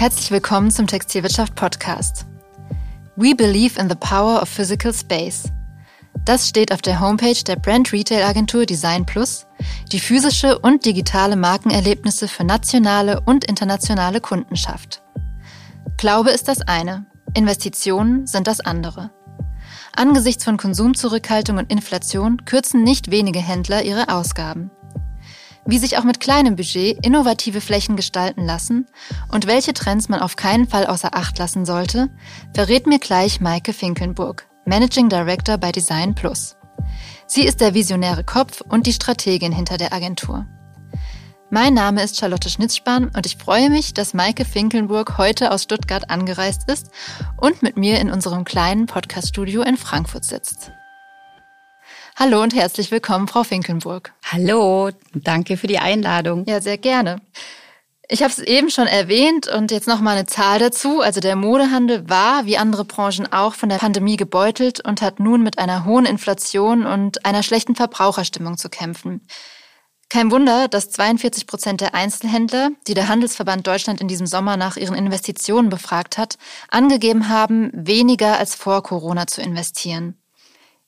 Herzlich willkommen zum Textilwirtschaft-Podcast. We believe in the power of physical space. Das steht auf der Homepage der Brand Retail Agentur Design Plus, die physische und digitale Markenerlebnisse für nationale und internationale Kundenschaft. Glaube ist das eine, Investitionen sind das andere. Angesichts von Konsumzurückhaltung und Inflation kürzen nicht wenige Händler ihre Ausgaben. Wie sich auch mit kleinem Budget innovative Flächen gestalten lassen und welche Trends man auf keinen Fall außer Acht lassen sollte, verrät mir gleich Meike Finkelnburg, Managing Director bei Design Plus. Sie ist der visionäre Kopf und die Strategin hinter der Agentur. Mein Name ist Charlotte Schnitzspahn und ich freue mich, dass Meike Finkelnburg heute aus Stuttgart angereist ist und mit mir in unserem kleinen Podcast-Studio in Frankfurt sitzt. Hallo und herzlich willkommen, Frau Finkelnburg. Hallo, danke für die Einladung. Ja, sehr gerne. Ich habe es eben schon erwähnt und jetzt nochmal eine Zahl dazu. Also der Modehandel war, wie andere Branchen auch, von der Pandemie gebeutelt und hat nun mit einer hohen Inflation und einer schlechten Verbraucherstimmung zu kämpfen. Kein Wunder, dass 42% der Einzelhändler, die der Handelsverband Deutschland in diesem Sommer nach ihren Investitionen befragt hat, angegeben haben, weniger als vor Corona zu investieren.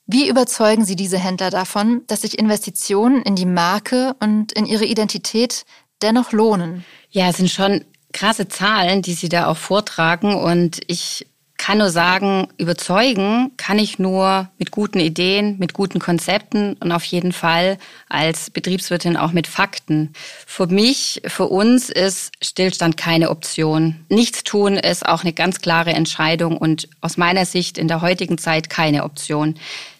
Wie überzeugen Sie diese Händler davon, dass sich Investitionen in die Marke und in ihre Identität dennoch lohnen? Ja, es sind schon krasse Zahlen, die Sie da auch vortragen. Und ich kann nur sagen, überzeugen kann ich nur mit guten Ideen, mit guten Konzepten und auf jeden Fall als Betriebswirtin auch mit Fakten. Für mich, für uns ist Stillstand keine Option. Nichts tun ist auch eine ganz klare Entscheidung und aus meiner Sicht in der heutigen Zeit keine Option.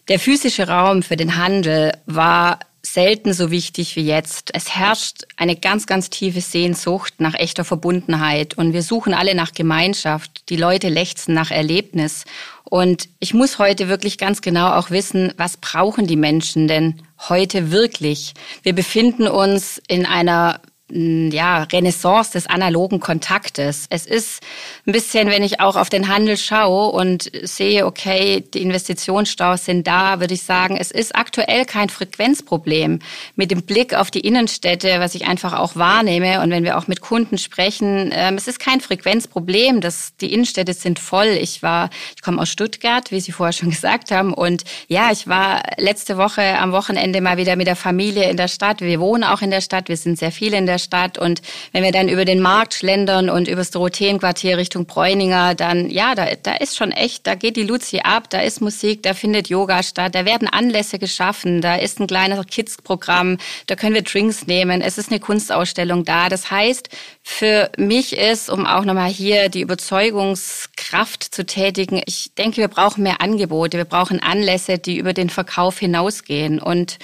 Der physische Raum für den Handel war selten so wichtig wie jetzt. Es herrscht eine ganz, ganz tiefe Sehnsucht nach echter Verbundenheit und wir suchen alle nach Gemeinschaft. Die Leute lechzen nach Erlebnis. Und ich muss heute wirklich ganz genau auch wissen, was brauchen die Menschen denn heute wirklich? Wir befinden uns in einer Renaissance des analogen Kontaktes. Es ist ein bisschen, wenn ich auch auf den Handel schaue und sehe, okay, die Investitionsstaus sind da, würde ich sagen, es ist aktuell kein Frequenzproblem. Mit dem Blick auf die Innenstädte, was ich einfach auch wahrnehme und wenn wir auch mit Kunden sprechen, es ist kein Frequenzproblem, die Innenstädte sind voll. Ich komme aus Stuttgart, wie Sie vorher schon gesagt haben und ja, ich war letzte Woche am Wochenende mal wieder mit der Familie in der Stadt. Wir wohnen auch in der Stadt, wir sind sehr viele in der Stadt und wenn wir dann über den Markt schlendern und übers Dorotheenquartier Richtung Breuninger, dann ja, da ist schon echt, da geht die Luzi ab, da ist Musik, da findet Yoga statt, da werden Anlässe geschaffen, da ist ein kleines Kids-Programm, da können wir Drinks nehmen, es ist eine Kunstausstellung da. Das heißt, für mich ist, um auch nochmal hier die Überzeugungskraft zu tätigen, ich denke, wir brauchen mehr Angebote, wir brauchen Anlässe, die über den Verkauf hinausgehen und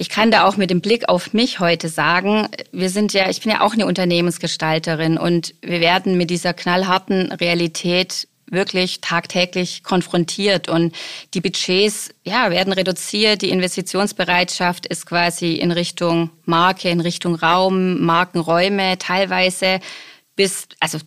ich kann da auch mit dem Blick auf mich heute sagen, ich bin ja auch eine Unternehmensgestalterin und wir werden mit dieser knallharten Realität wirklich tagtäglich konfrontiert und die Budgets werden reduziert, die Investitionsbereitschaft ist quasi in Richtung Marke, in Richtung Raum, Markenräume teilweise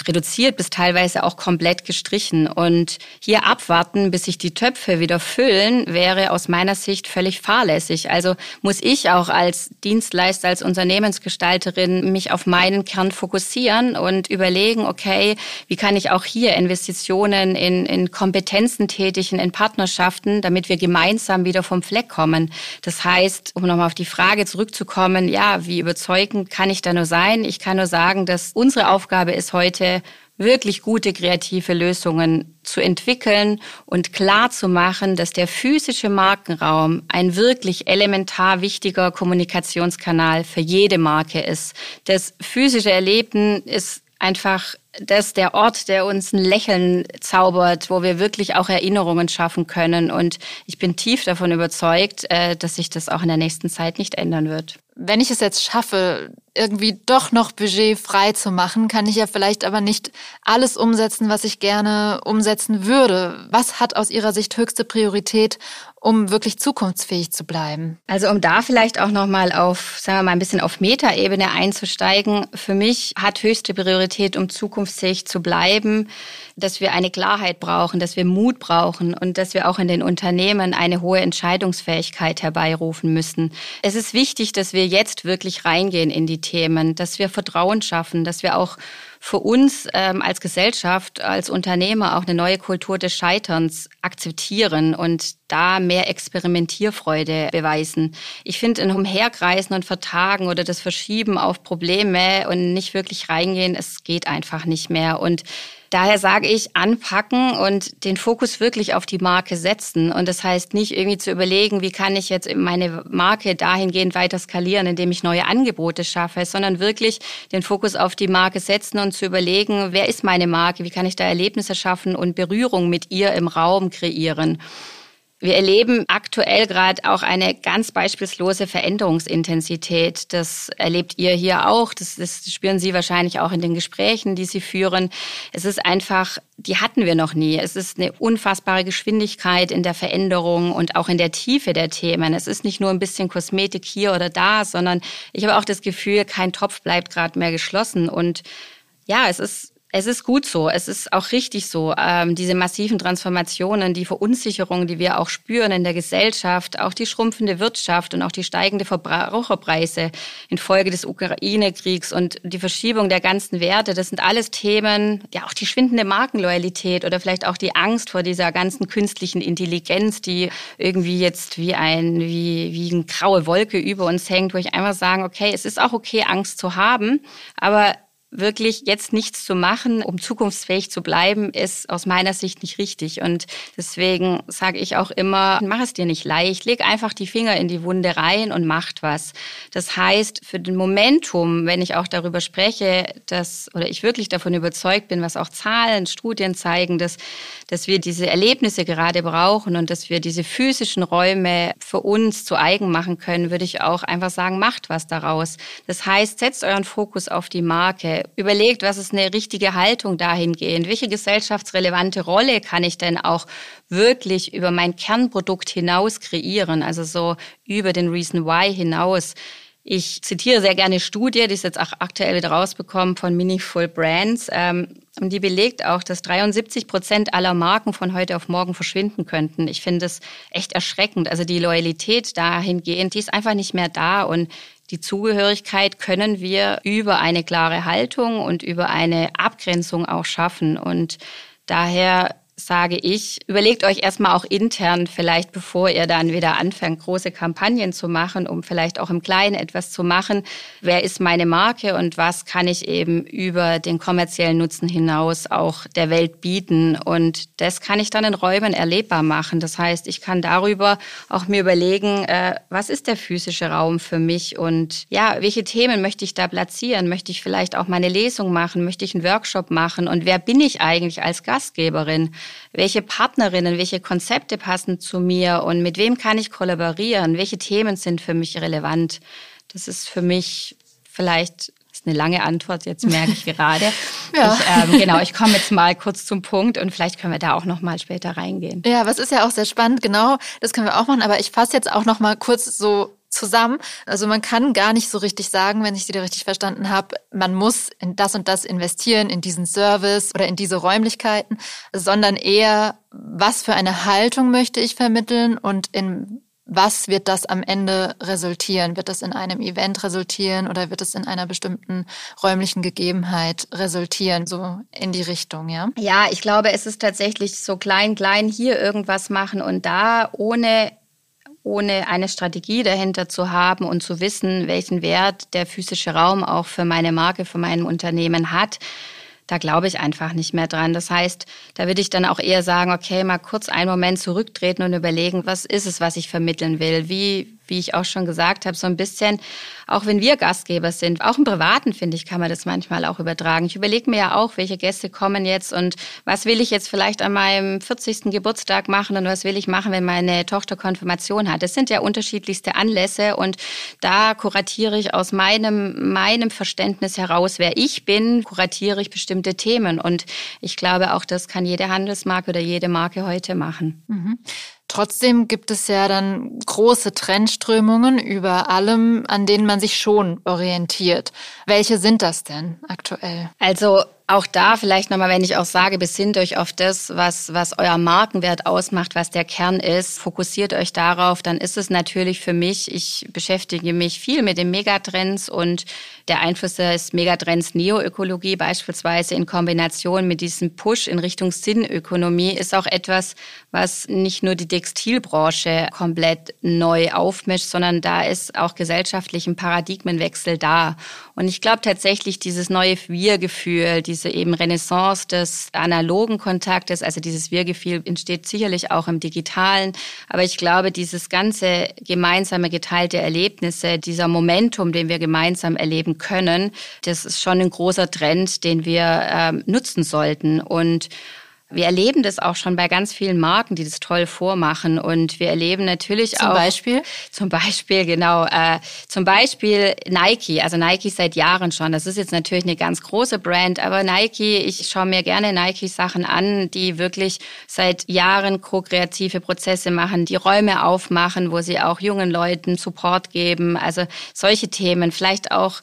reduziert bis teilweise auch komplett gestrichen. Und hier abwarten, bis sich die Töpfe wieder füllen, wäre aus meiner Sicht völlig fahrlässig. Also muss ich auch als Dienstleister, als Unternehmensgestalterin mich auf meinen Kern fokussieren und überlegen, okay, wie kann ich auch hier Investitionen in Kompetenzen tätigen, in Partnerschaften, damit wir gemeinsam wieder vom Fleck kommen. Das heißt, um nochmal auf die Frage zurückzukommen, wie überzeugend kann ich da nur sein? Ich kann nur sagen, dass unsere Aufgabe ist heute, wirklich gute kreative Lösungen zu entwickeln und klar zu machen, dass der physische Markenraum ein wirklich elementar wichtiger Kommunikationskanal für jede Marke ist. Das physische Erleben ist einfach der Ort, der uns ein Lächeln zaubert, wo wir wirklich auch Erinnerungen schaffen können. Und ich bin tief davon überzeugt, dass sich das auch in der nächsten Zeit nicht ändern wird. Wenn ich es jetzt schaffe, irgendwie doch noch Budget frei zu machen, kann ich ja vielleicht aber nicht alles umsetzen, was ich gerne umsetzen würde. Was hat aus Ihrer Sicht höchste Priorität, um wirklich zukunftsfähig zu bleiben? Also um da vielleicht auch nochmal ein bisschen auf Metaebene einzusteigen. Für mich hat höchste Priorität, um zukunftsfähig zu bleiben, dass wir eine Klarheit brauchen, dass wir Mut brauchen und dass wir auch in den Unternehmen eine hohe Entscheidungsfähigkeit herbeirufen müssen. Es ist wichtig, dass wir jetzt wirklich reingehen in die Themen, dass wir Vertrauen schaffen, dass wir auch für uns als Gesellschaft, als Unternehmer auch eine neue Kultur des Scheiterns akzeptieren und da mehr Experimentierfreude beweisen. Ich finde, ein Umherkreisen und Vertagen oder das Verschieben auf Probleme und nicht wirklich reingehen, es geht einfach nicht mehr. Und daher sage ich, anpacken und den Fokus wirklich auf die Marke setzen. Und das heißt nicht irgendwie zu überlegen, wie kann ich jetzt meine Marke dahingehend weiter skalieren, indem ich neue Angebote schaffe, sondern wirklich den Fokus auf die Marke setzen und zu überlegen, wer ist meine Marke, wie kann ich da Erlebnisse schaffen und Berührung mit ihr im Raum kreieren. Wir erleben aktuell gerade auch eine ganz beispielslose Veränderungsintensität. Das erlebt ihr hier auch. Das spüren Sie wahrscheinlich auch in den Gesprächen, die Sie führen. Es ist einfach, die hatten wir noch nie. Es ist eine unfassbare Geschwindigkeit in der Veränderung und auch in der Tiefe der Themen. Es ist nicht nur ein bisschen Kosmetik hier oder da, sondern ich habe auch das Gefühl, kein Topf bleibt gerade mehr geschlossen. Und ja, es ist gut so, es ist auch richtig so. Diese massiven Transformationen, die Verunsicherung, die wir auch spüren in der Gesellschaft, auch die schrumpfende Wirtschaft und auch die steigende Verbraucherpreise infolge des Ukraine-Kriegs und die Verschiebung der ganzen Werte, das sind alles Themen, ja auch die schwindende Markenloyalität oder vielleicht auch die Angst vor dieser ganzen künstlichen Intelligenz, die irgendwie jetzt wie eine graue Wolke über uns hängt, wo ich einfach sagen, okay, es ist auch okay, Angst zu haben, aber wirklich jetzt nichts zu machen, um zukunftsfähig zu bleiben, ist aus meiner Sicht nicht richtig. Und deswegen sage ich auch immer, mach es dir nicht leicht, leg einfach die Finger in die Wunde rein und macht was. Das heißt, für den Momentum, wenn ich auch darüber spreche, oder ich wirklich davon überzeugt bin, was auch Zahlen, Studien zeigen, dass wir diese Erlebnisse gerade brauchen und dass wir diese physischen Räume für uns zu eigen machen können, würde ich auch einfach sagen, macht was daraus. Das heißt, setzt euren Fokus auf die Marke. Überlegt, was ist eine richtige Haltung dahingehend? Welche gesellschaftsrelevante Rolle kann ich denn auch wirklich über mein Kernprodukt hinaus kreieren? Also so über den Reason Why hinaus. Ich zitiere sehr gerne eine Studie, die ich jetzt auch aktuell wieder rausbekommen von Meaningful Brands. Und die belegt auch, dass 73% aller Marken von heute auf morgen verschwinden könnten. Ich finde das echt erschreckend. Also die Loyalität dahingehend, die ist einfach nicht mehr da. Und die Zugehörigkeit können wir über eine klare Haltung und über eine Abgrenzung auch schaffen. Und daher sage ich, überlegt euch erstmal auch intern vielleicht, bevor ihr dann wieder anfängt, große Kampagnen zu machen, um vielleicht auch im Kleinen etwas zu machen. Wer ist meine Marke und was kann ich eben über den kommerziellen Nutzen hinaus auch der Welt bieten? Und das kann ich dann in Räumen erlebbar machen. Das heißt, ich kann darüber auch mir überlegen, was ist der physische Raum für mich und ja, welche Themen möchte ich da platzieren? Möchte ich vielleicht auch meine Lesung machen? Möchte ich einen Workshop machen? Und wer bin ich eigentlich als Gastgeberin? Welche Partnerinnen, welche Konzepte passen zu mir und mit wem kann ich kollaborieren? Welche Themen sind für mich relevant? Das ist für mich vielleicht ist eine lange Antwort, jetzt merke ich gerade. Ja. Ich komme jetzt mal kurz zum Punkt und vielleicht können wir da auch nochmal später reingehen. Ja, was ist ja auch sehr spannend, genau, das können wir auch machen, aber ich fasse jetzt auch nochmal kurz so zusammen. Also man kann gar nicht so richtig sagen, wenn ich Sie da richtig verstanden habe, man muss in das und das investieren, in diesen Service oder in diese Räumlichkeiten, sondern eher, was für eine Haltung möchte ich vermitteln und in was wird das am Ende resultieren? Wird das in einem Event resultieren oder wird es in einer bestimmten räumlichen Gegebenheit resultieren? So in die Richtung, ja? Ja, ich glaube, es ist tatsächlich so klein, klein hier irgendwas machen und da ohne eine Strategie dahinter zu haben und zu wissen, welchen Wert der physische Raum auch für meine Marke, für mein Unternehmen hat, da glaube ich einfach nicht mehr dran. Das heißt, da würde ich dann auch eher sagen, okay, mal kurz einen Moment zurücktreten und überlegen, was ist es, was ich vermitteln will? Wie ich auch schon gesagt habe, so ein bisschen, auch wenn wir Gastgeber sind, auch im Privaten, finde ich, kann man das manchmal auch übertragen. Ich überlege mir ja auch, welche Gäste kommen jetzt und was will ich jetzt vielleicht an meinem 40. Geburtstag machen und was will ich machen, wenn meine Tochter Konfirmation hat. Das sind ja unterschiedlichste Anlässe und da kuratiere ich aus meinem Verständnis heraus, wer ich bin, kuratiere ich bestimmte Themen und ich glaube auch, das kann jede Handelsmarke oder jede Marke heute machen. Mhm. Trotzdem gibt es ja dann große Trendströmungen über allem, an denen man sich schon orientiert. Welche sind das denn aktuell? Also Auch da vielleicht nochmal, wenn ich auch sage, besinnt euch auf das, was euer Markenwert ausmacht, was der Kern ist. Fokussiert euch darauf, dann ist es natürlich für mich, ich beschäftige mich viel mit den Megatrends und der Einfluss des Megatrends Neoökologie beispielsweise in Kombination mit diesem Push in Richtung Sinnökonomie ist auch etwas, was nicht nur die Textilbranche komplett neu aufmischt, sondern da ist auch gesellschaftlich ein Paradigmenwechsel da. Und ich glaube tatsächlich, dieses neue Wir-Gefühl, diese eben Renaissance des analogen Kontaktes, also dieses Wir-Gefühl entsteht sicherlich auch im Digitalen. Aber ich glaube, dieses ganze gemeinsame geteilte Erlebnisse, dieser Momentum, den wir gemeinsam erleben können, das ist schon ein großer Trend, den wir nutzen sollten. Und wir erleben das auch schon bei ganz vielen Marken, die das toll vormachen. Und wir erleben natürlich auch... Zum Beispiel Nike. Also Nike seit Jahren schon. Das ist jetzt natürlich eine ganz große Brand. Aber Nike, ich schaue mir gerne Nike-Sachen an, die wirklich seit Jahren ko-kreative Prozesse machen, die Räume aufmachen, wo sie auch jungen Leuten Support geben. Also solche Themen. Vielleicht auch...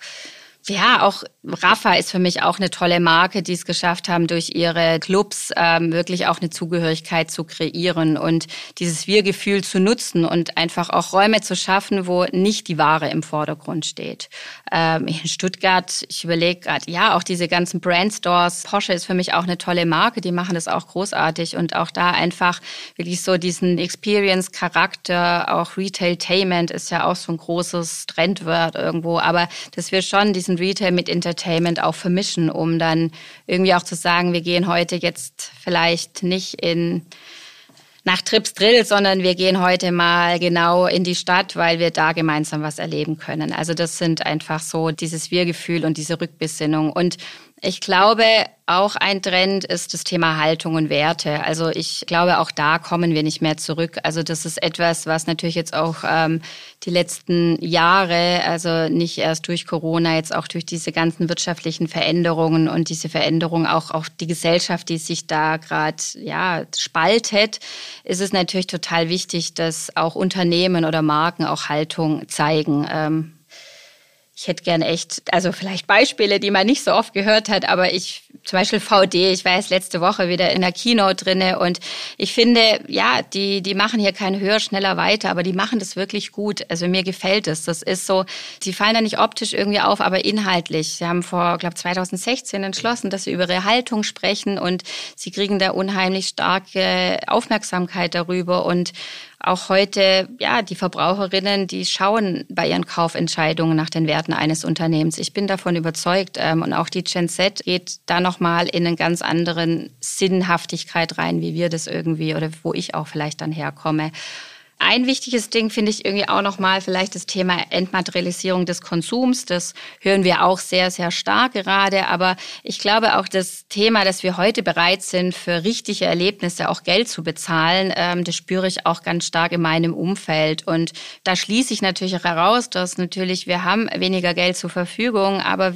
Ja, auch Rapha ist für mich auch eine tolle Marke, die es geschafft haben, durch ihre Clubs wirklich auch eine Zugehörigkeit zu kreieren und dieses Wir-Gefühl zu nutzen und einfach auch Räume zu schaffen, wo nicht die Ware im Vordergrund steht. In Stuttgart, ich überlege gerade, ja, auch diese ganzen Brandstores. Porsche ist für mich auch eine tolle Marke, die machen das auch großartig und auch da einfach wirklich so diesen Experience-Charakter, auch Retail-Tainment ist ja auch so ein großes Trendwort irgendwo, aber dass wir schon diesen Retail mit Entertainment auch vermischen, um dann irgendwie auch zu sagen, wir gehen heute jetzt vielleicht nicht nach Trips Drill, sondern wir gehen heute mal genau in die Stadt, weil wir da gemeinsam was erleben können. Also das sind einfach so dieses Wir-Gefühl und diese Rückbesinnung. Und ich glaube, auch ein Trend ist das Thema Haltung und Werte. Also ich glaube, auch da kommen wir nicht mehr zurück. Also das ist etwas, was natürlich jetzt auch die letzten Jahre, also nicht erst durch Corona, jetzt auch durch diese ganzen wirtschaftlichen Veränderungen und diese Veränderung auch die Gesellschaft, die sich da gerade spaltet, ist es natürlich total wichtig, dass auch Unternehmen oder Marken auch Haltung zeigen. Ich hätte gern vielleicht Beispiele, die man nicht so oft gehört hat, aber zum Beispiel VAUDE, ich war jetzt letzte Woche wieder in der Keynote drinne und ich finde, die machen hier kein höher, schneller, weiter, aber die machen das wirklich gut. Also mir gefällt es. Das ist so, die fallen da nicht optisch irgendwie auf, aber inhaltlich. Sie haben vor, 2016 entschlossen, dass sie über ihre Haltung sprechen und sie kriegen da unheimlich starke Aufmerksamkeit darüber und auch heute, die Verbraucherinnen, die schauen bei ihren Kaufentscheidungen nach den Werten eines Unternehmens. Ich bin davon überzeugt. Und auch die Gen Z geht da nochmal in einen ganz anderen Sinnhaftigkeit rein, wie wir das irgendwie oder wo ich auch vielleicht dann herkomme. Ein wichtiges Ding finde ich irgendwie auch nochmal vielleicht das Thema Entmaterialisierung des Konsums. Das hören wir auch sehr, sehr stark gerade. Aber ich glaube auch das Thema, dass wir heute bereit sind, für richtige Erlebnisse auch Geld zu bezahlen, das spüre ich auch ganz stark in meinem Umfeld. Und da schließe ich natürlich heraus, dass natürlich wir haben weniger Geld zur Verfügung, aber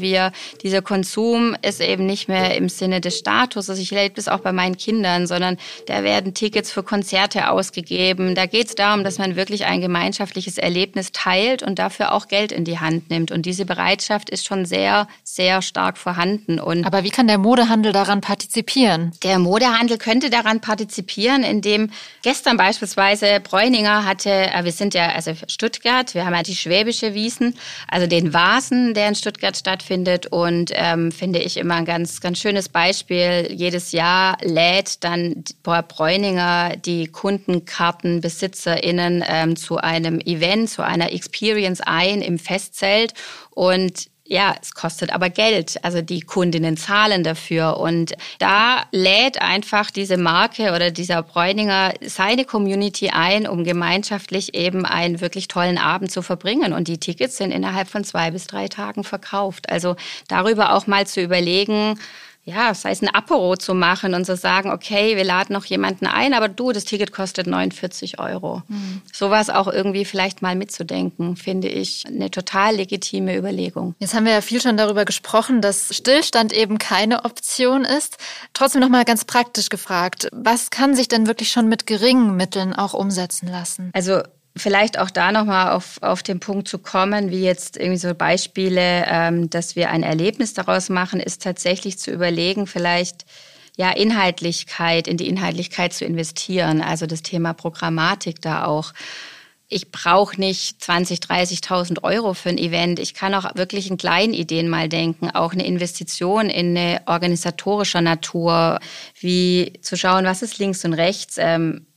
dieser Konsum ist eben nicht mehr im Sinne des Status. Also ich erlebe das auch bei meinen Kindern, sondern da werden Tickets für Konzerte ausgegeben. Da geht es darum, dass man wirklich ein gemeinschaftliches Erlebnis teilt und dafür auch Geld in die Hand nimmt. Und diese Bereitschaft ist schon sehr, sehr stark vorhanden. Aber wie kann der Modehandel daran partizipieren? Der Modehandel könnte daran partizipieren, indem gestern beispielsweise Breuninger hatte, wir sind ja also Stuttgart, wir haben ja die Schwäbische Wiesn, also den Wasen, der in Stuttgart stattfindet und finde ich immer ein ganz, ganz schönes Beispiel. Jedes Jahr lädt dann Breuninger die Kundenkartenbesitzer innen zu einem Event, zu einer Experience ein im Festzelt und es kostet aber Geld. Also die Kundinnen zahlen dafür. Und da lädt einfach diese Marke oder dieser Breuninger seine Community ein, um gemeinschaftlich eben einen wirklich tollen Abend zu verbringen. Und die Tickets sind innerhalb von 2 bis 3 Tagen verkauft. Also darüber auch mal zu überlegen, sei es ein Apero zu machen und zu sagen, okay, wir laden noch jemanden ein, aber das Ticket kostet 49 €. Sowas auch irgendwie vielleicht mal mitzudenken, finde ich eine total legitime Überlegung. Jetzt haben wir ja viel schon darüber gesprochen, dass Stillstand eben keine Option ist. Trotzdem nochmal ganz praktisch gefragt, was kann sich denn wirklich schon mit geringen Mitteln auch umsetzen lassen? Also Vielleicht auch da nochmal auf den Punkt zu kommen, wie jetzt irgendwie so Beispiele, dass wir ein Erlebnis daraus machen, ist tatsächlich zu überlegen, vielleicht ja in die Inhaltlichkeit zu investieren. Also das Thema Programmatik da auch. Ich brauche nicht 20.000, 30.000 Euro für ein Event. Ich kann auch wirklich in kleinen Ideen mal denken. Auch eine Investition in eine organisatorischer Natur, wie zu schauen, was ist links und rechts,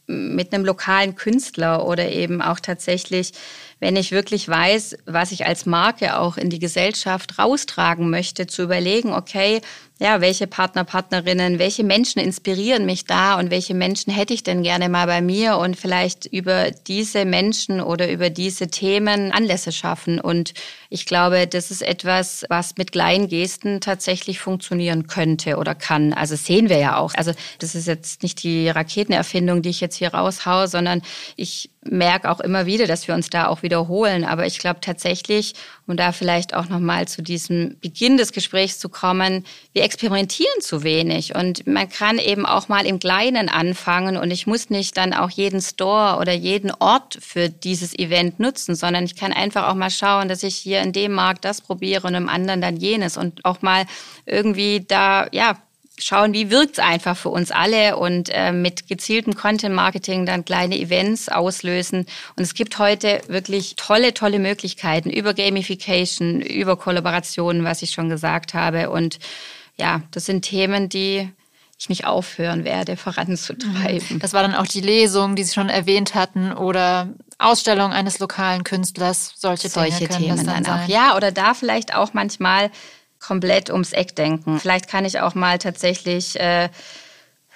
mit einem lokalen Künstler oder eben auch tatsächlich, wenn ich wirklich weiß, was ich als Marke auch in die Gesellschaft raustragen möchte, zu überlegen, okay, ja, welche Partner, Partnerinnen, welche Menschen inspirieren mich da und welche Menschen hätte ich denn gerne mal bei mir und vielleicht über diese Menschen oder über diese Themen Anlässe schaffen. Und ich glaube, das ist etwas, was mit kleinen Gesten tatsächlich funktionieren könnte oder kann. Also sehen wir ja auch. Also das ist jetzt nicht die Raketenerfindung, die ich jetzt hier raushaue, sondern ich merke auch immer wieder, dass wir uns da auch wiederholen. Aber ich glaube tatsächlich, um da vielleicht auch nochmal zu diesem Beginn des Gesprächs zu kommen, wir experimentieren zu wenig und man kann eben auch mal im Kleinen anfangen und ich muss nicht dann auch jeden Store oder jeden Ort für dieses Event nutzen, sondern ich kann einfach auch mal schauen, dass ich hier in dem Markt das probiere und im anderen dann jenes und auch mal irgendwie da, ja, schauen, wie wirkt's einfach für uns alle und mit gezieltem Content-Marketing dann kleine Events auslösen. Und es gibt heute wirklich tolle Möglichkeiten über Gamification, über Kollaborationen, was ich schon gesagt habe. Und ja, das sind Themen, die ich nicht aufhören werde, voranzutreiben. Das war dann auch die Lesung, die Sie schon erwähnt hatten, oder Ausstellung eines lokalen Künstlers. Solche Themen dann auch. Ja, oder da vielleicht auch manchmal komplett ums Eck denken. Vielleicht kann ich auch mal tatsächlich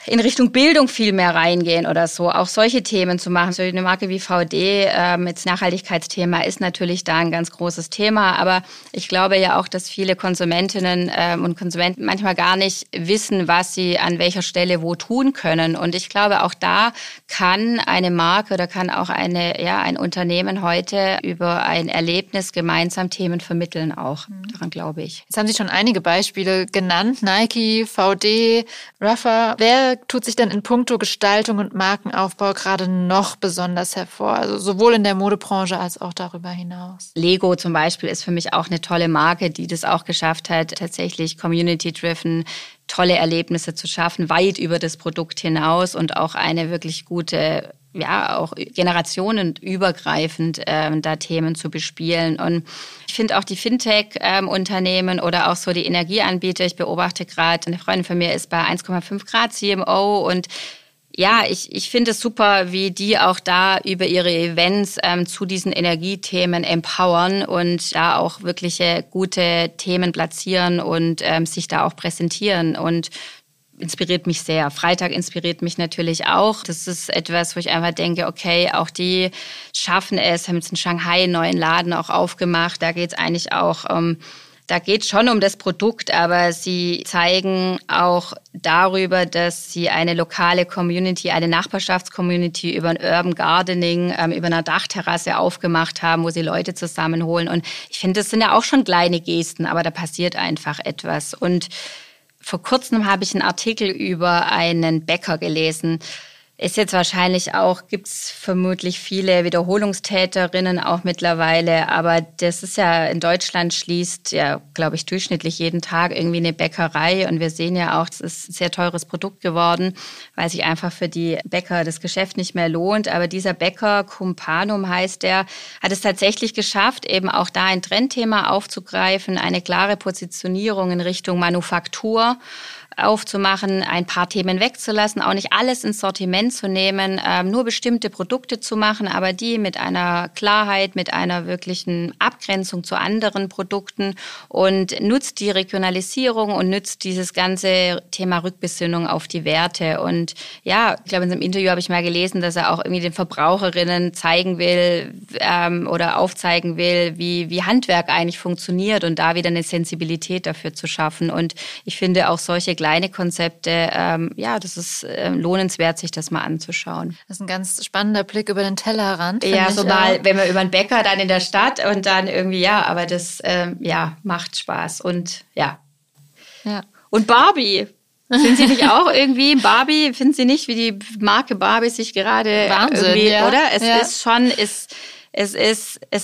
in Richtung Bildung viel mehr reingehen oder so. Auch solche Themen zu machen. So eine Marke wie VAUDE mit Nachhaltigkeitsthema ist natürlich da ein ganz großes Thema. Aber ich glaube ja auch, dass viele Konsumentinnen und Konsumenten manchmal gar nicht wissen, was sie an welcher Stelle wo tun können. Und ich glaube, auch da kann eine Marke oder kann auch ein Unternehmen heute über ein Erlebnis gemeinsam Themen vermitteln auch. Daran glaube ich. Jetzt haben Sie schon einige Beispiele genannt. Nike, VAUDE, Rapha. Wer tut sich denn in puncto Gestaltung und Markenaufbau gerade noch besonders hervor? Also sowohl in der Modebranche als auch darüber hinaus. Lego zum Beispiel ist für mich auch eine tolle Marke, die das auch geschafft hat, tatsächlich community-driven tolle Erlebnisse zu schaffen, weit über das Produkt hinaus und auch eine wirklich gute, ja, auch generationenübergreifend da Themen zu bespielen. Und ich finde auch die Fintech-Unternehmen oder auch so die Energieanbieter, ich beobachte gerade, eine Freundin von mir ist bei 1,5 Grad CMO und ja, ich finde es super, wie die auch da über ihre Events zu diesen Energiethemen empowern und da auch wirkliche gute Themen platzieren und sich da auch präsentieren und inspiriert mich sehr. Freitag inspiriert mich natürlich auch. Das ist etwas, wo ich einfach denke, okay, auch die schaffen es, haben jetzt in Shanghai einen neuen Laden auch aufgemacht. Da geht es eigentlich auch Da geht es schon um das Produkt, aber sie zeigen auch darüber, dass sie eine lokale Community, eine Nachbarschaftscommunity über ein Urban Gardening, über einer Dachterrasse aufgemacht haben, wo sie Leute zusammenholen. Und ich finde, das sind ja auch schon kleine Gesten, aber da passiert einfach etwas. Und vor kurzem habe ich einen Artikel über einen Bäcker gelesen. Ist jetzt wahrscheinlich auch, gibt's vermutlich viele Wiederholungstäterinnen auch mittlerweile, aber das ist ja, in Deutschland schließt ja, glaube ich, durchschnittlich jeden Tag irgendwie eine Bäckerei und wir sehen ja auch, es ist ein sehr teures Produkt geworden, weil sich einfach für die Bäcker das Geschäft nicht mehr lohnt, aber dieser Bäcker, Cumpanum heißt der, hat es tatsächlich geschafft, eben auch da ein Trendthema aufzugreifen, eine klare Positionierung in Richtung Manufaktur aufzumachen, ein paar Themen wegzulassen, auch nicht alles ins Sortiment zu nehmen, nur bestimmte Produkte zu machen, aber die mit einer Klarheit, mit einer wirklichen Abgrenzung zu anderen Produkten und nutzt die Regionalisierung und nutzt dieses ganze Thema Rückbesinnung auf die Werte. Und ja, ich glaube, in einem Interview habe ich mal gelesen, dass er auch irgendwie den Verbraucherinnen zeigen will oder aufzeigen will, wie Handwerk eigentlich funktioniert und da wieder eine Sensibilität dafür zu schaffen. Und ich finde auch solche kleine Konzepte, das ist lohnenswert, sich das mal anzuschauen. Das ist ein ganz spannender Blick über den Tellerrand. Ja, so mal, wenn wir über den Bäcker dann in der Stadt und dann irgendwie, ja, aber das, macht Spaß und ja. Und Barbie. Sind Sie nicht auch irgendwie Barbie? Finden Sie nicht, wie die Marke Barbie sich gerade Wahnsinn, ja. Oder? Es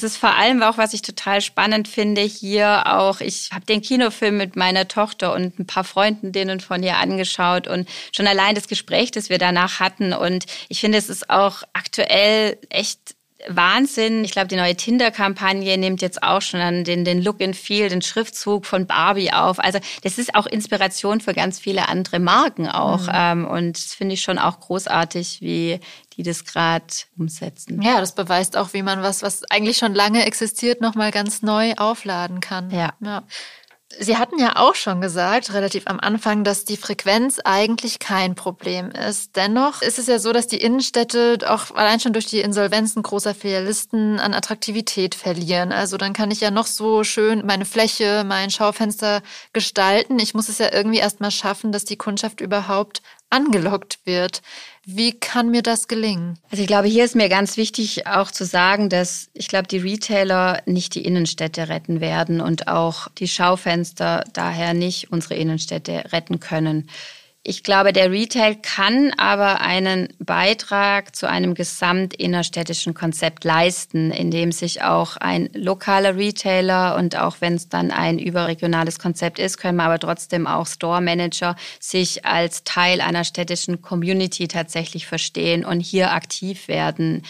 ist vor allem auch, was ich total spannend finde, hier auch, ich habe den Kinofilm mit meiner Tochter und ein paar Freundinnen von ihr angeschaut und schon allein das Gespräch, das wir danach hatten, und ich finde, es ist auch aktuell echt Wahnsinn. Ich glaube, die neue Tinder-Kampagne nimmt jetzt auch schon an den Look and Feel, den Schriftzug von Barbie auf. Also das ist auch Inspiration für ganz viele andere Marken auch. Und das finde ich schon auch großartig, wie die das gerade umsetzen. Ja, das beweist auch, wie man was eigentlich schon lange existiert, nochmal ganz neu aufladen kann. Ja. Sie hatten ja auch schon gesagt, relativ am Anfang, dass die Frequenz eigentlich kein Problem ist. Dennoch ist es ja so, dass die Innenstädte auch allein schon durch die Insolvenzen großer Filialisten an Attraktivität verlieren. Also dann kann ich ja noch so schön meine Fläche, mein Schaufenster gestalten. Ich muss es ja irgendwie erstmal schaffen, dass die Kundschaft überhaupt angelockt wird. Wie kann mir das gelingen? Also ich glaube, hier ist mir ganz wichtig auch zu sagen, dass ich glaube, die Retailer nicht die Innenstädte retten werden und auch die Schaufenster daher nicht unsere Innenstädte retten können. Ich glaube, der Retail kann aber einen Beitrag zu einem gesamtinnerstädtischen Konzept leisten, in dem sich auch ein lokaler Retailer und auch wenn es dann ein überregionales Konzept ist, können wir aber trotzdem auch Store-Manager sich als Teil einer städtischen Community tatsächlich verstehen und hier aktiv werden.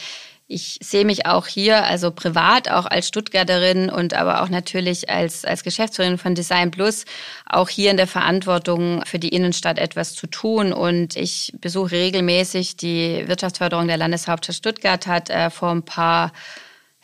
Ich sehe mich auch hier, also privat, auch als Stuttgarterin und aber auch natürlich als Geschäftsführerin von Design Plus, auch hier in der Verantwortung für die Innenstadt etwas zu tun. Und ich besuche regelmäßig die Wirtschaftsförderung der Landeshauptstadt Stuttgart, hat vor ein paar,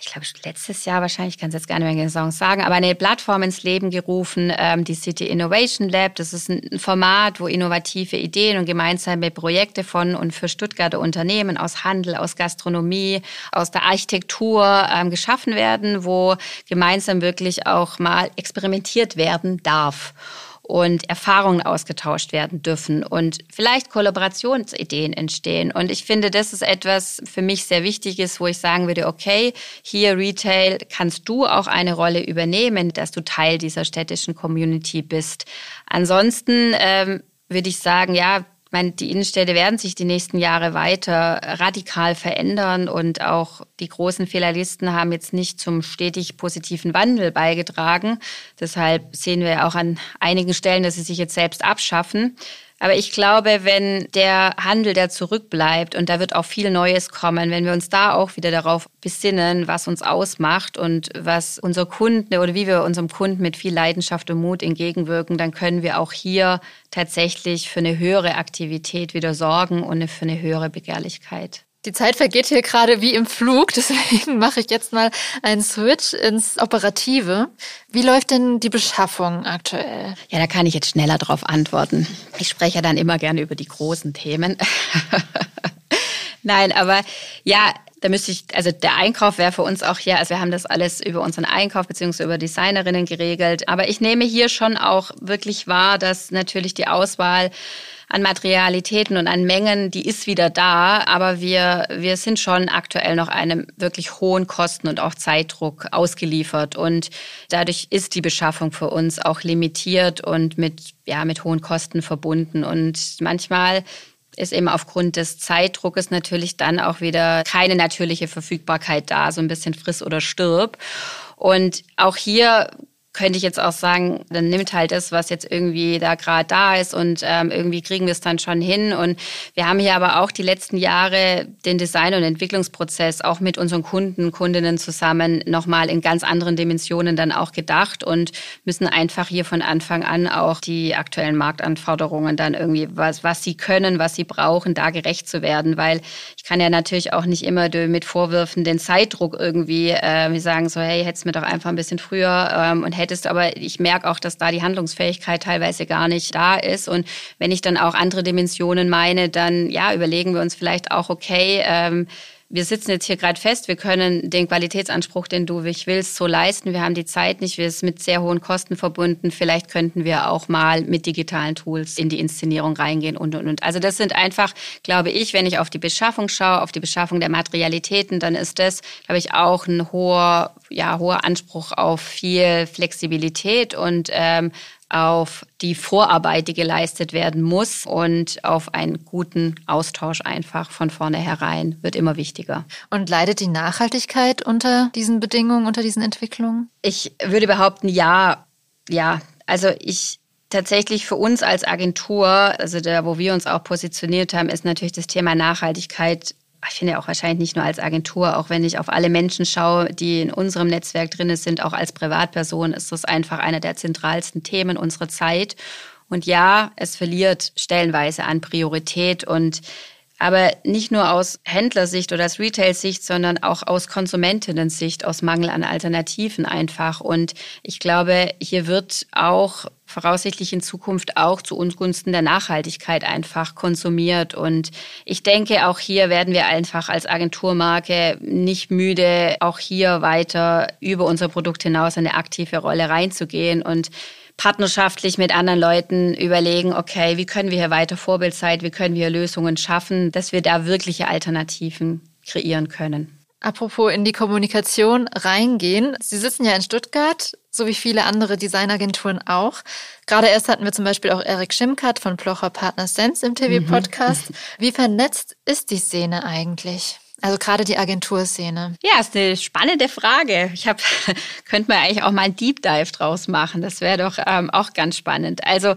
ich glaube letztes Jahr wahrscheinlich, ich kann es jetzt gar nicht mehr genau sagen, aber eine Plattform ins Leben gerufen, die City Innovation Lab. Das ist ein Format, wo innovative Ideen und gemeinsame Projekte von und für Stuttgarter Unternehmen aus Handel, aus Gastronomie, aus der Architektur geschaffen werden, wo gemeinsam wirklich auch mal experimentiert werden darf und Erfahrungen ausgetauscht werden dürfen und vielleicht Kollaborationsideen entstehen. Und ich finde, das ist etwas für mich sehr Wichtiges, wo ich sagen würde, okay, hier Retail kannst du auch eine Rolle übernehmen, dass du Teil dieser städtischen Community bist. Ansonsten würde ich sagen, ja, ich meine, die Innenstädte werden sich die nächsten Jahre weiter radikal verändern und auch die großen Filialisten haben jetzt nicht zum stetig positiven Wandel beigetragen. Deshalb sehen wir auch an einigen Stellen, dass sie sich jetzt selbst abschaffen. Aber ich glaube, wenn der Handel, der zurückbleibt, und da wird auch viel Neues kommen, wenn wir uns da auch wieder darauf besinnen, was uns ausmacht und was unser Kunde oder wie wir unserem Kunden mit viel Leidenschaft und Mut entgegenwirken, dann können wir auch hier tatsächlich für eine höhere Aktivität wieder sorgen und für eine höhere Begehrlichkeit. Die Zeit vergeht hier gerade wie im Flug, deswegen mache ich jetzt mal einen Switch ins Operative. Wie läuft denn die Beschaffung aktuell? Ja, da kann ich jetzt schneller drauf antworten. Ich spreche ja dann immer gerne über die großen Themen. Nein, aber ja, da müsste ich, also der Einkauf wäre für uns auch hier, also wir haben das alles über unseren Einkauf bzw. über Designerinnen geregelt. Aber ich nehme hier schon auch wirklich wahr, dass natürlich die Auswahl an Materialitäten und an Mengen, die ist wieder da, aber wir sind schon aktuell noch einem wirklich hohen Kosten- und auch Zeitdruck ausgeliefert und dadurch ist die Beschaffung für uns auch limitiert und mit hohen Kosten verbunden und manchmal ist eben aufgrund des Zeitdruckes natürlich dann auch wieder keine natürliche Verfügbarkeit da, so ein bisschen friss oder stirb und auch hier könnte ich jetzt auch sagen, dann nimmt halt das, was jetzt irgendwie da gerade da ist und irgendwie kriegen wir es dann schon hin. Und wir haben hier aber auch die letzten Jahre den Design- und Entwicklungsprozess auch mit unseren Kunden, Kundinnen zusammen nochmal in ganz anderen Dimensionen dann auch gedacht und müssen einfach hier von Anfang an auch die aktuellen Marktanforderungen dann irgendwie, was sie können, was sie brauchen, da gerecht zu werden. Weil ich kann ja natürlich auch nicht immer mit Vorwürfen den Zeitdruck irgendwie sagen, so hey, hättest mir doch einfach ein bisschen früher und hättest, aber ich merke auch, dass da die Handlungsfähigkeit teilweise gar nicht da ist. Und wenn ich dann auch andere Dimensionen meine, dann ja, überlegen wir uns vielleicht auch, okay, wir sitzen jetzt hier gerade fest, wir können den Qualitätsanspruch, den du willst, so leisten. Wir haben die Zeit nicht, wir sind mit sehr hohen Kosten verbunden. Vielleicht könnten wir auch mal mit digitalen Tools in die Inszenierung reingehen und. Also das sind einfach, glaube ich, wenn ich auf die Beschaffung schaue, auf die Beschaffung der Materialitäten, dann ist das, glaube ich, auch ein hoher Anspruch auf viel Flexibilität und auf die Vorarbeit, die geleistet werden muss, und auf einen guten Austausch einfach von vornherein wird immer wichtiger. Und leidet die Nachhaltigkeit unter diesen Bedingungen, unter diesen Entwicklungen? Ich würde behaupten, ja. Also tatsächlich für uns als Agentur, also da, wo wir uns auch positioniert haben, ist natürlich das Thema Nachhaltigkeit, ich finde auch wahrscheinlich nicht nur als Agentur, auch wenn ich auf alle Menschen schaue, die in unserem Netzwerk drin sind, auch als Privatperson, ist das einfach einer der zentralsten Themen unserer Zeit. Und ja, es verliert stellenweise an Priorität, und aber nicht nur aus Händlersicht oder aus Retail-Sicht, sondern auch aus Konsumentinnen-Sicht, aus Mangel an Alternativen einfach. Und ich glaube, hier wird auch voraussichtlich in Zukunft auch zu Ungunsten der Nachhaltigkeit einfach konsumiert. Und ich denke, auch hier werden wir einfach als Agenturmarke nicht müde, auch hier weiter über unser Produkt hinaus eine aktive Rolle reinzugehen und partnerschaftlich mit anderen Leuten überlegen, okay, wie können wir hier weiter Vorbild sein, wie können wir Lösungen schaffen, dass wir da wirkliche Alternativen kreieren können. Apropos in die Kommunikation reingehen. Sie sitzen ja in Stuttgart, so wie viele andere Designagenturen auch. Gerade erst hatten wir zum Beispiel auch Erik Schimkat von Plocher Partner Sense im TV-Podcast. Wie vernetzt ist die Szene eigentlich? Also gerade die Agenturszene. Ja, ist eine spannende Frage. Könnte man eigentlich auch mal einen Deep Dive draus machen. Das wäre doch auch ganz spannend. Also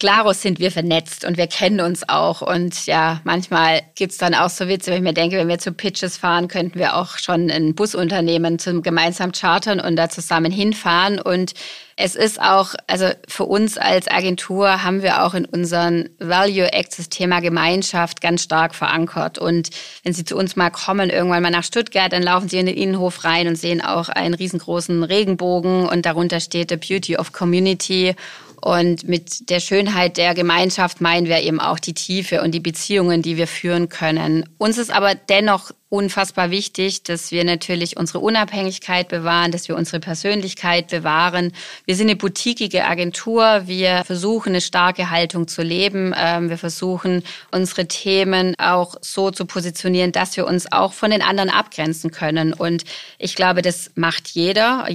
klaro sind wir vernetzt und wir kennen uns auch. Und ja, manchmal gibt es dann auch so Witze, wenn ich mir denke, wenn wir zu Pitches fahren, könnten wir auch schon ein Busunternehmen zum gemeinsam chartern und da zusammen hinfahren. Und es ist auch, also für uns als Agentur haben wir auch in unseren Value Acts das Thema Gemeinschaft ganz stark verankert. Und wenn Sie zu uns mal kommen, irgendwann mal nach Stuttgart, dann laufen Sie in den Innenhof rein und sehen auch einen riesengroßen Regenbogen und darunter steht The Beauty of Community. Und mit der Schönheit der Gemeinschaft meinen wir eben auch die Tiefe und die Beziehungen, die wir führen können. Uns ist aber dennoch unfassbar wichtig, dass wir natürlich unsere Unabhängigkeit bewahren, dass wir unsere Persönlichkeit bewahren. Wir sind eine boutiquige Agentur. Wir versuchen, eine starke Haltung zu leben. Wir versuchen, unsere Themen auch so zu positionieren, dass wir uns auch von den anderen abgrenzen können. Und ich glaube, das macht jeder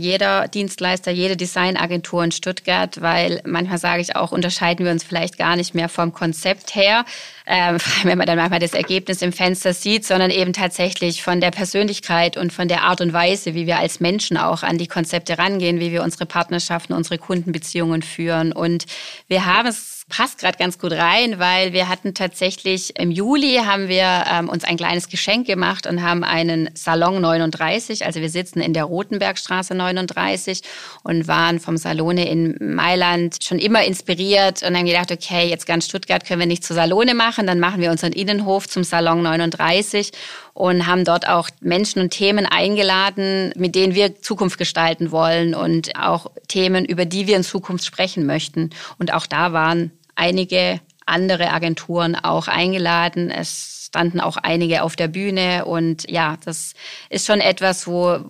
Dienstleister, jede Designagentur in Stuttgart, weil manchmal sage ich auch, unterscheiden wir uns vielleicht gar nicht mehr vom Konzept her, wenn man dann manchmal das Ergebnis im Fenster sieht, sondern eben tatsächlich von der Persönlichkeit und von der Art und Weise, wie wir als Menschen auch an die Konzepte rangehen, wie wir unsere Partnerschaften, unsere Kundenbeziehungen führen. Und wir haben es, passt gerade ganz gut rein, weil wir hatten tatsächlich im Juli haben wir uns ein kleines Geschenk gemacht und haben einen Salon 39, also wir sitzen in der Rotenbergstraße 39 und waren vom Salone in Mailand schon immer inspiriert und haben gedacht, okay, jetzt ganz Stuttgart können wir nicht zu Salone machen, dann machen wir unseren Innenhof zum Salon 39 und haben dort auch Menschen und Themen eingeladen, mit denen wir Zukunft gestalten wollen und auch Themen, über die wir in Zukunft sprechen möchten. Und auch da waren einige andere Agenturen auch eingeladen. Es standen auch einige auf der Bühne. Und ja, das ist schon etwas, wo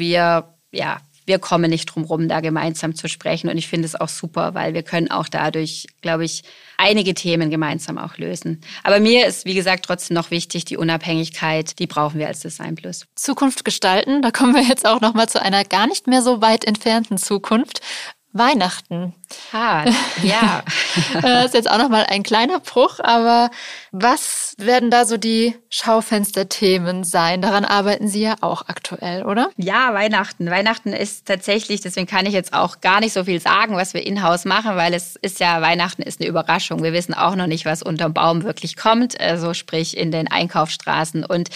wir, ja, wir kommen nicht drum rum, da gemeinsam zu sprechen. Und ich finde es auch super, weil wir können auch dadurch, glaube ich, einige Themen gemeinsam auch lösen. Aber mir ist, wie gesagt, trotzdem noch wichtig, die Unabhängigkeit, die brauchen wir als Design Plus. Zukunft gestalten, da kommen wir jetzt auch nochmal zu einer gar nicht mehr so weit entfernten Zukunft. Weihnachten. Hart, ja. Das ist jetzt auch nochmal ein kleiner Bruch, aber was werden da so die Schaufensterthemen sein? Daran arbeiten Sie ja auch aktuell, oder? Ja, Weihnachten. Weihnachten ist tatsächlich, deswegen kann ich jetzt auch gar nicht so viel sagen, was wir in-house machen, weil es ist ja, Weihnachten ist eine Überraschung. Wir wissen auch noch nicht, was unterm Baum wirklich kommt, also sprich in den Einkaufsstraßen. Und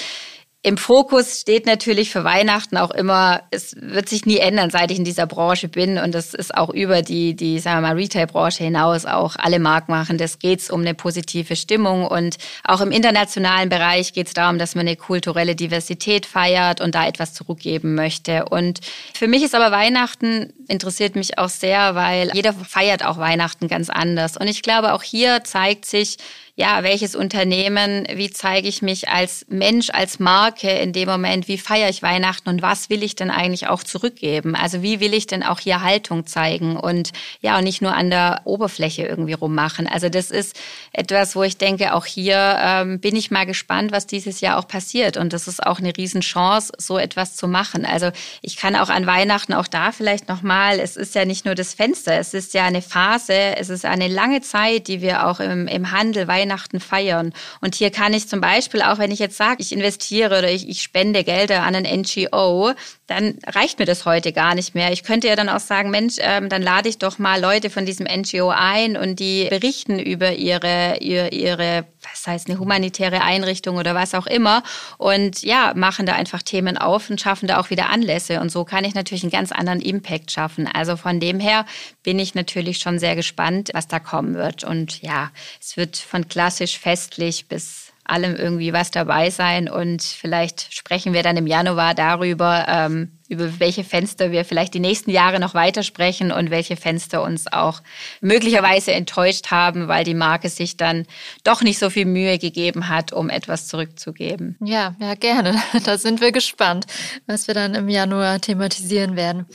im Fokus steht natürlich für Weihnachten auch immer, es wird sich nie ändern, seit ich in dieser Branche bin. Und das ist auch über die sagen wir mal, Retail-Branche hinaus auch alle Marken machen. Das geht's um eine positive Stimmung. Und auch im internationalen Bereich geht's darum, dass man eine kulturelle Diversität feiert und da etwas zurückgeben möchte. Und für mich ist aber Weihnachten, interessiert mich auch sehr, weil jeder feiert auch Weihnachten ganz anders. Und ich glaube, auch hier zeigt sich, ja, welches Unternehmen, wie zeige ich mich als Mensch, als Marke in dem Moment, wie feiere ich Weihnachten und was will ich denn eigentlich auch zurückgeben? Also wie will ich denn auch hier Haltung zeigen und ja, und nicht nur an der Oberfläche irgendwie rummachen. Also das ist etwas, wo ich denke, auch hier bin ich mal gespannt, was dieses Jahr auch passiert. Und das ist auch eine Riesenchance, so etwas zu machen. Also ich kann auch an Weihnachten auch da vielleicht nochmal, es ist ja nicht nur das Fenster, es ist ja eine Phase, es ist eine lange Zeit, die wir auch im Handel Weihnachten feiern. Und hier kann ich zum Beispiel auch, wenn ich jetzt sage, ich investiere oder ich spende Gelder an ein NGO, dann reicht mir das heute gar nicht mehr. Ich könnte ja dann auch sagen, Mensch, dann lade ich doch mal Leute von diesem NGO ein und die berichten über ihre was heißt, eine humanitäre Einrichtung oder was auch immer und ja, machen da einfach Themen auf und schaffen da auch wieder Anlässe und so kann ich natürlich einen ganz anderen Impact schaffen. Also von dem her bin ich natürlich schon sehr gespannt, was da kommen wird und ja, es wird von klassisch festlich bis allem irgendwie was dabei sein und vielleicht sprechen wir dann im Januar darüber, über welche Fenster wir vielleicht die nächsten Jahre noch weitersprechen und welche Fenster uns auch möglicherweise enttäuscht haben, weil die Marke sich dann doch nicht so viel Mühe gegeben hat, um etwas zurückzugeben. Ja, gerne. Da sind wir gespannt, was wir dann im Januar thematisieren werden.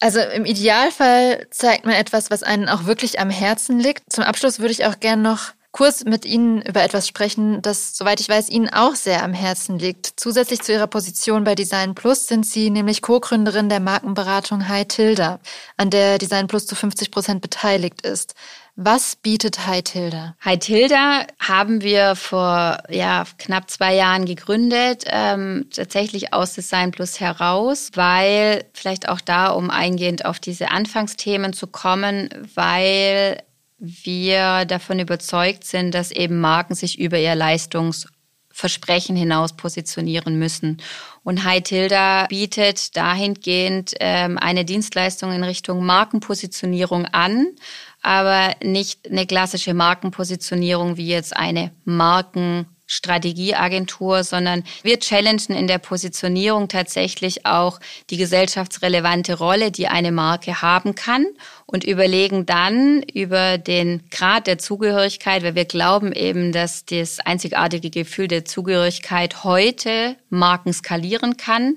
Also im Idealfall zeigt man etwas, was einen auch wirklich am Herzen liegt. Zum Abschluss würde ich auch gerne noch kurz mit Ihnen über etwas sprechen, das, soweit ich weiß, Ihnen auch sehr am Herzen liegt. Zusätzlich zu Ihrer Position bei Design Plus sind Sie nämlich Co-Gründerin der Markenberatung Hi Tilda, an der Design Plus zu 50% beteiligt ist. Was bietet Hi Tilda? Hi Tilda haben wir vor knapp 2 Jahren gegründet, tatsächlich aus Design Plus heraus, weil, vielleicht auch da, um eingehend auf diese Anfangsthemen zu kommen, weil wir davon überzeugt sind, dass eben Marken sich über ihr Leistungsversprechen hinaus positionieren müssen. Und Hi Tilda bietet dahingehend eine Dienstleistung in Richtung Markenpositionierung an, aber nicht eine klassische Markenpositionierung wie jetzt eine Markenstrategieagentur, sondern wir challengen in der Positionierung tatsächlich auch die gesellschaftsrelevante Rolle, die eine Marke haben kann und überlegen dann über den Grad der Zugehörigkeit, weil wir glauben eben, dass das einzigartige Gefühl der Zugehörigkeit heute Marken skalieren kann,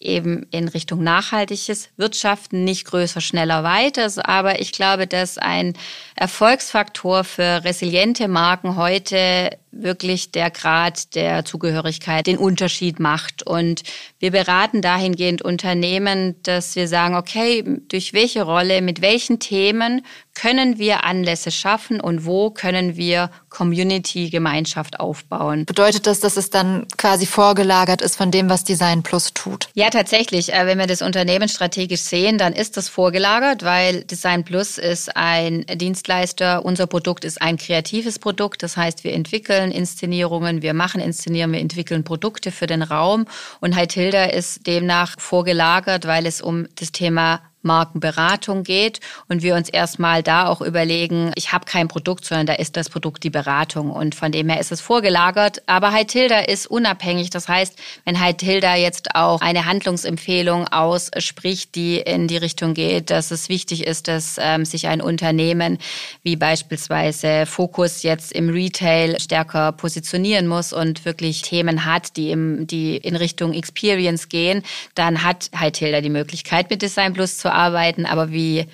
eben in Richtung nachhaltiges Wirtschaften, nicht größer, schneller, weiter. Aber ich glaube, dass ein Erfolgsfaktor für resiliente Marken heute wirklich der Grad der Zugehörigkeit den Unterschied macht. Und wir beraten dahingehend Unternehmen, dass wir sagen, okay, durch welche Rolle, mit welchen Themen können wir Anlässe schaffen und wo können wir Community, Gemeinschaft aufbauen. Bedeutet das, dass es dann quasi vorgelagert ist von dem, was Design Plus tut? Ja, tatsächlich. Wenn wir das Unternehmen strategisch sehen, dann ist das vorgelagert, weil Design Plus ist ein Dienstleister. Unser Produkt ist ein kreatives Produkt. Das heißt, wir entwickeln Inszenierungen, wir entwickeln Produkte für den Raum. Und Hi Tilda ist demnach vorgelagert, weil es um das Thema Markenberatung geht und wir uns erstmal da auch überlegen, ich habe kein Produkt, sondern da ist das Produkt die Beratung und von dem her ist es vorgelagert, aber Hi Tilda ist unabhängig, das heißt, wenn Hi Tilda jetzt auch eine Handlungsempfehlung ausspricht, die in die Richtung geht, dass es wichtig ist, dass sich ein Unternehmen wie beispielsweise Focus jetzt im Retail stärker positionieren muss und wirklich Themen hat, die in Richtung Experience gehen, dann hat Hi Tilda die Möglichkeit, mit Design Plus zu arbeiten, aber wie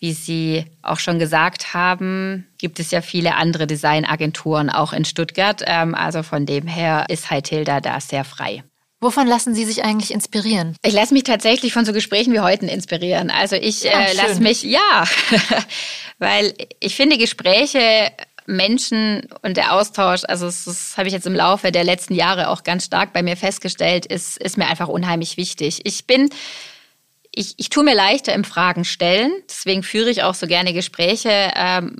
Sie auch schon gesagt haben, gibt es ja viele andere Designagenturen auch in Stuttgart. Also von dem her ist Hi Tilda da sehr frei. Wovon lassen Sie sich eigentlich inspirieren? Ich lasse mich tatsächlich von so Gesprächen wie heute inspirieren. Also ich lasse mich, weil ich finde Gespräche, Menschen und der Austausch, also das habe ich jetzt im Laufe der letzten Jahre auch ganz stark bei mir festgestellt, ist mir einfach unheimlich wichtig. Ich tue mir leichter im Fragen stellen, deswegen führe ich auch so gerne Gespräche,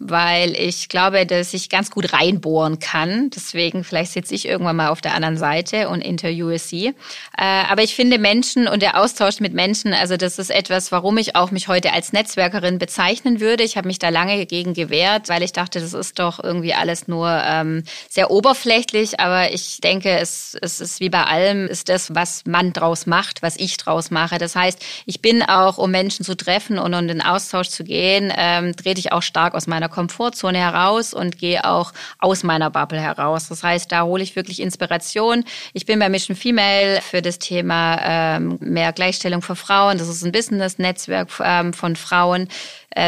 weil ich glaube, dass ich ganz gut reinbohren kann. Deswegen, vielleicht sitze ich irgendwann mal auf der anderen Seite und interviewe Sie. Aber ich finde Menschen und der Austausch mit Menschen, also das ist etwas, warum ich auch mich heute als Netzwerkerin bezeichnen würde. Ich habe mich da lange gegen gewehrt, weil ich dachte, das ist doch irgendwie alles nur sehr oberflächlich. Aber ich denke, es ist wie bei allem, ist das, was man draus macht, was ich draus mache. Das heißt, ich bin auch, um Menschen zu treffen und um in den Austausch zu gehen, trete ich auch stark aus meiner Komfortzone heraus und gehe auch aus meiner Bubble heraus. Das heißt, da hole ich wirklich Inspiration. Ich bin bei Mission Female für das Thema mehr Gleichstellung für Frauen. Das ist ein Business-Netzwerk von Frauen,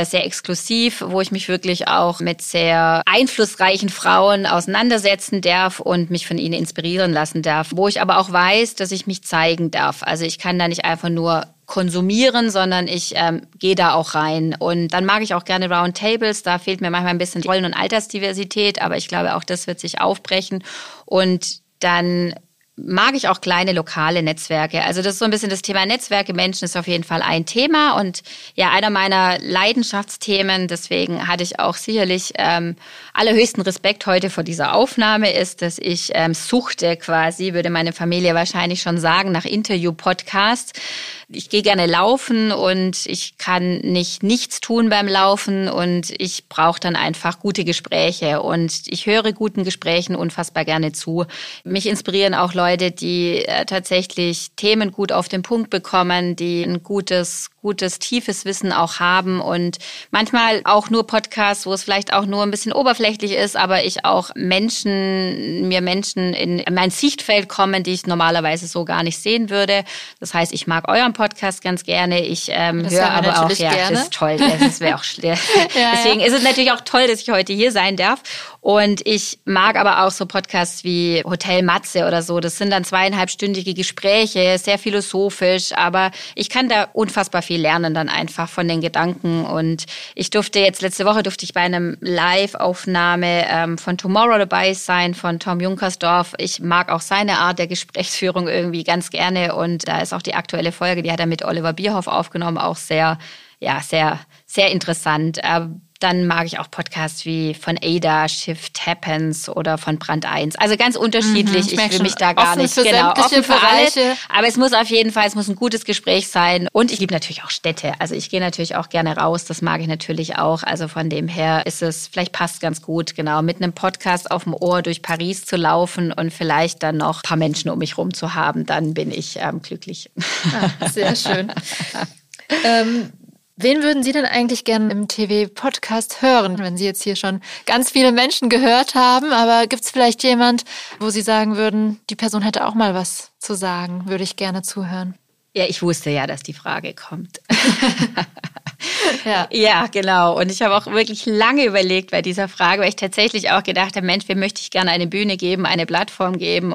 sehr exklusiv, wo ich mich wirklich auch mit sehr einflussreichen Frauen auseinandersetzen darf und mich von ihnen inspirieren lassen darf. Wo ich aber auch weiß, dass ich mich zeigen darf. Also ich kann da nicht einfach nur konsumieren, sondern ich gehe da auch rein. Und dann mag ich auch gerne Roundtables. Da fehlt mir manchmal ein bisschen Rollen- und Altersdiversität, aber ich glaube, auch das wird sich aufbrechen. Und dann mag ich auch kleine lokale Netzwerke. Also das ist so ein bisschen das Thema Netzwerke. Menschen ist auf jeden Fall ein Thema und ja, einer meiner Leidenschaftsthemen. Deswegen hatte ich auch sicherlich allerhöchsten Respekt heute vor dieser Aufnahme ist, dass ich suchte quasi, würde meine Familie wahrscheinlich schon sagen, nach Interview-Podcasts. Ich gehe gerne laufen und ich kann nicht nichts tun beim Laufen und ich brauche dann einfach gute Gespräche und ich höre guten Gesprächen unfassbar gerne zu. Mich inspirieren auch Leute, die tatsächlich Themen gut auf den Punkt bekommen, die ein gutes, tiefes Wissen auch haben und manchmal auch nur Podcasts, wo es vielleicht auch nur ein bisschen oberflächlich ist, aber ich auch Menschen in mein Sichtfeld kommen, die ich normalerweise so gar nicht sehen würde. Das heißt, ich mag euren Podcast ganz gerne. Ich höre aber auch, ja, gerne. Das ist toll. Das wäre auch schwer. Ja, deswegen ist es natürlich auch toll, dass ich heute hier sein darf. Und ich mag aber auch so Podcasts wie Hotel Matze oder so. Das sind dann 2,5-stündige Gespräche, sehr philosophisch, aber ich kann da unfassbar viel lernen dann einfach von den Gedanken. Und ich letzte Woche durfte ich bei einem Live-Aufnahme von Tomorrow dabei sein, von Tom Junkersdorf. Ich mag auch seine Art der Gesprächsführung irgendwie ganz gerne und da ist auch die aktuelle Folge, die hat er mit Oliver Bierhoff aufgenommen, auch sehr interessant. Dann mag ich auch Podcasts wie von Ada, Shift Happens oder von Brand 1. Also ganz unterschiedlich. Ich will mich da gar nicht offen für alles. Aber es muss ein gutes Gespräch sein. Und ich liebe natürlich auch Städte. Also ich gehe natürlich auch gerne raus. Das mag ich natürlich auch. Also von dem her ist es, vielleicht passt ganz gut, genau, mit einem Podcast auf dem Ohr durch Paris zu laufen und vielleicht dann noch ein paar Menschen um mich rum zu haben. Dann bin ich glücklich. Ah, sehr schön. Wen würden Sie denn eigentlich gerne im TV-Podcast hören, wenn Sie jetzt hier schon ganz viele Menschen gehört haben? Aber gibt es vielleicht jemand, wo Sie sagen würden, die Person hätte auch mal was zu sagen, würde ich gerne zuhören? Ja, ich wusste ja, dass die Frage kommt. Ja, genau. Und ich habe auch wirklich lange überlegt bei dieser Frage, weil ich tatsächlich auch gedacht habe, Mensch, wem möchte ich gerne eine Bühne geben, eine Plattform geben.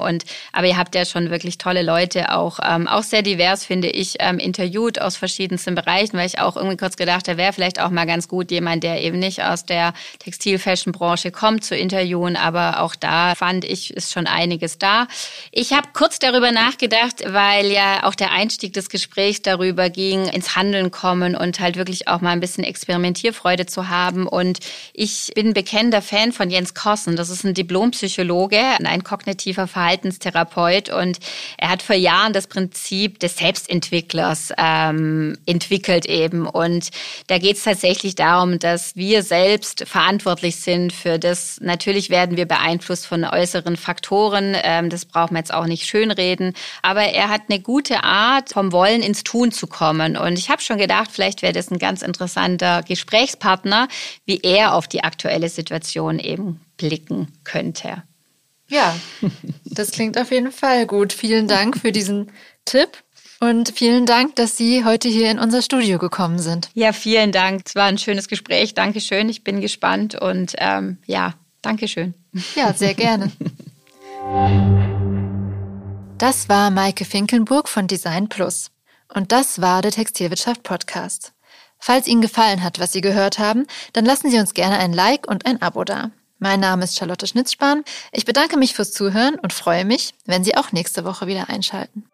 Aber ihr habt ja schon wirklich tolle Leute, auch sehr divers, finde ich, interviewt aus verschiedensten Bereichen, weil ich auch irgendwie kurz gedacht habe, wäre vielleicht auch mal ganz gut, jemand, der eben nicht aus der Textil-Fashion-Branche kommt, zu interviewen. Aber auch da fand ich, ist schon einiges da. Ich habe kurz darüber nachgedacht, weil ja auch der Einstieg des Gesprächs darüber ging, ins Handeln kommen und halt wirklich auch mal ein bisschen Experimentierfreude zu haben. Und ich bin bekennender Fan von Jens Kossen. Das ist ein Diplompsychologe, ein kognitiver Verhaltenstherapeut. Und er hat vor Jahren das Prinzip des Selbstentwicklers entwickelt eben. Und da geht es tatsächlich darum, dass wir selbst verantwortlich sind für das. Natürlich werden wir beeinflusst von äußeren Faktoren. Das brauchen wir jetzt auch nicht schönreden. Aber er hat eine gute Art, vom Wollen ins Tun zu kommen. Und ich habe schon gedacht, vielleicht wäre das ein ganz interessanter Gesprächspartner, wie er auf die aktuelle Situation eben blicken könnte. Ja, das klingt auf jeden Fall gut. Vielen Dank für diesen Tipp und vielen Dank, dass Sie heute hier in unser Studio gekommen sind. Ja, vielen Dank. Es war ein schönes Gespräch. Dankeschön. Ich bin gespannt und Dankeschön. Ja, sehr gerne. Das war Meike Finkelnburg von Design Plus. Und das war der Textilwirtschaft-Podcast. Falls Ihnen gefallen hat, was Sie gehört haben, dann lassen Sie uns gerne ein Like und ein Abo da. Mein Name ist Charlotte Schnitzspahn. Ich bedanke mich fürs Zuhören und freue mich, wenn Sie auch nächste Woche wieder einschalten.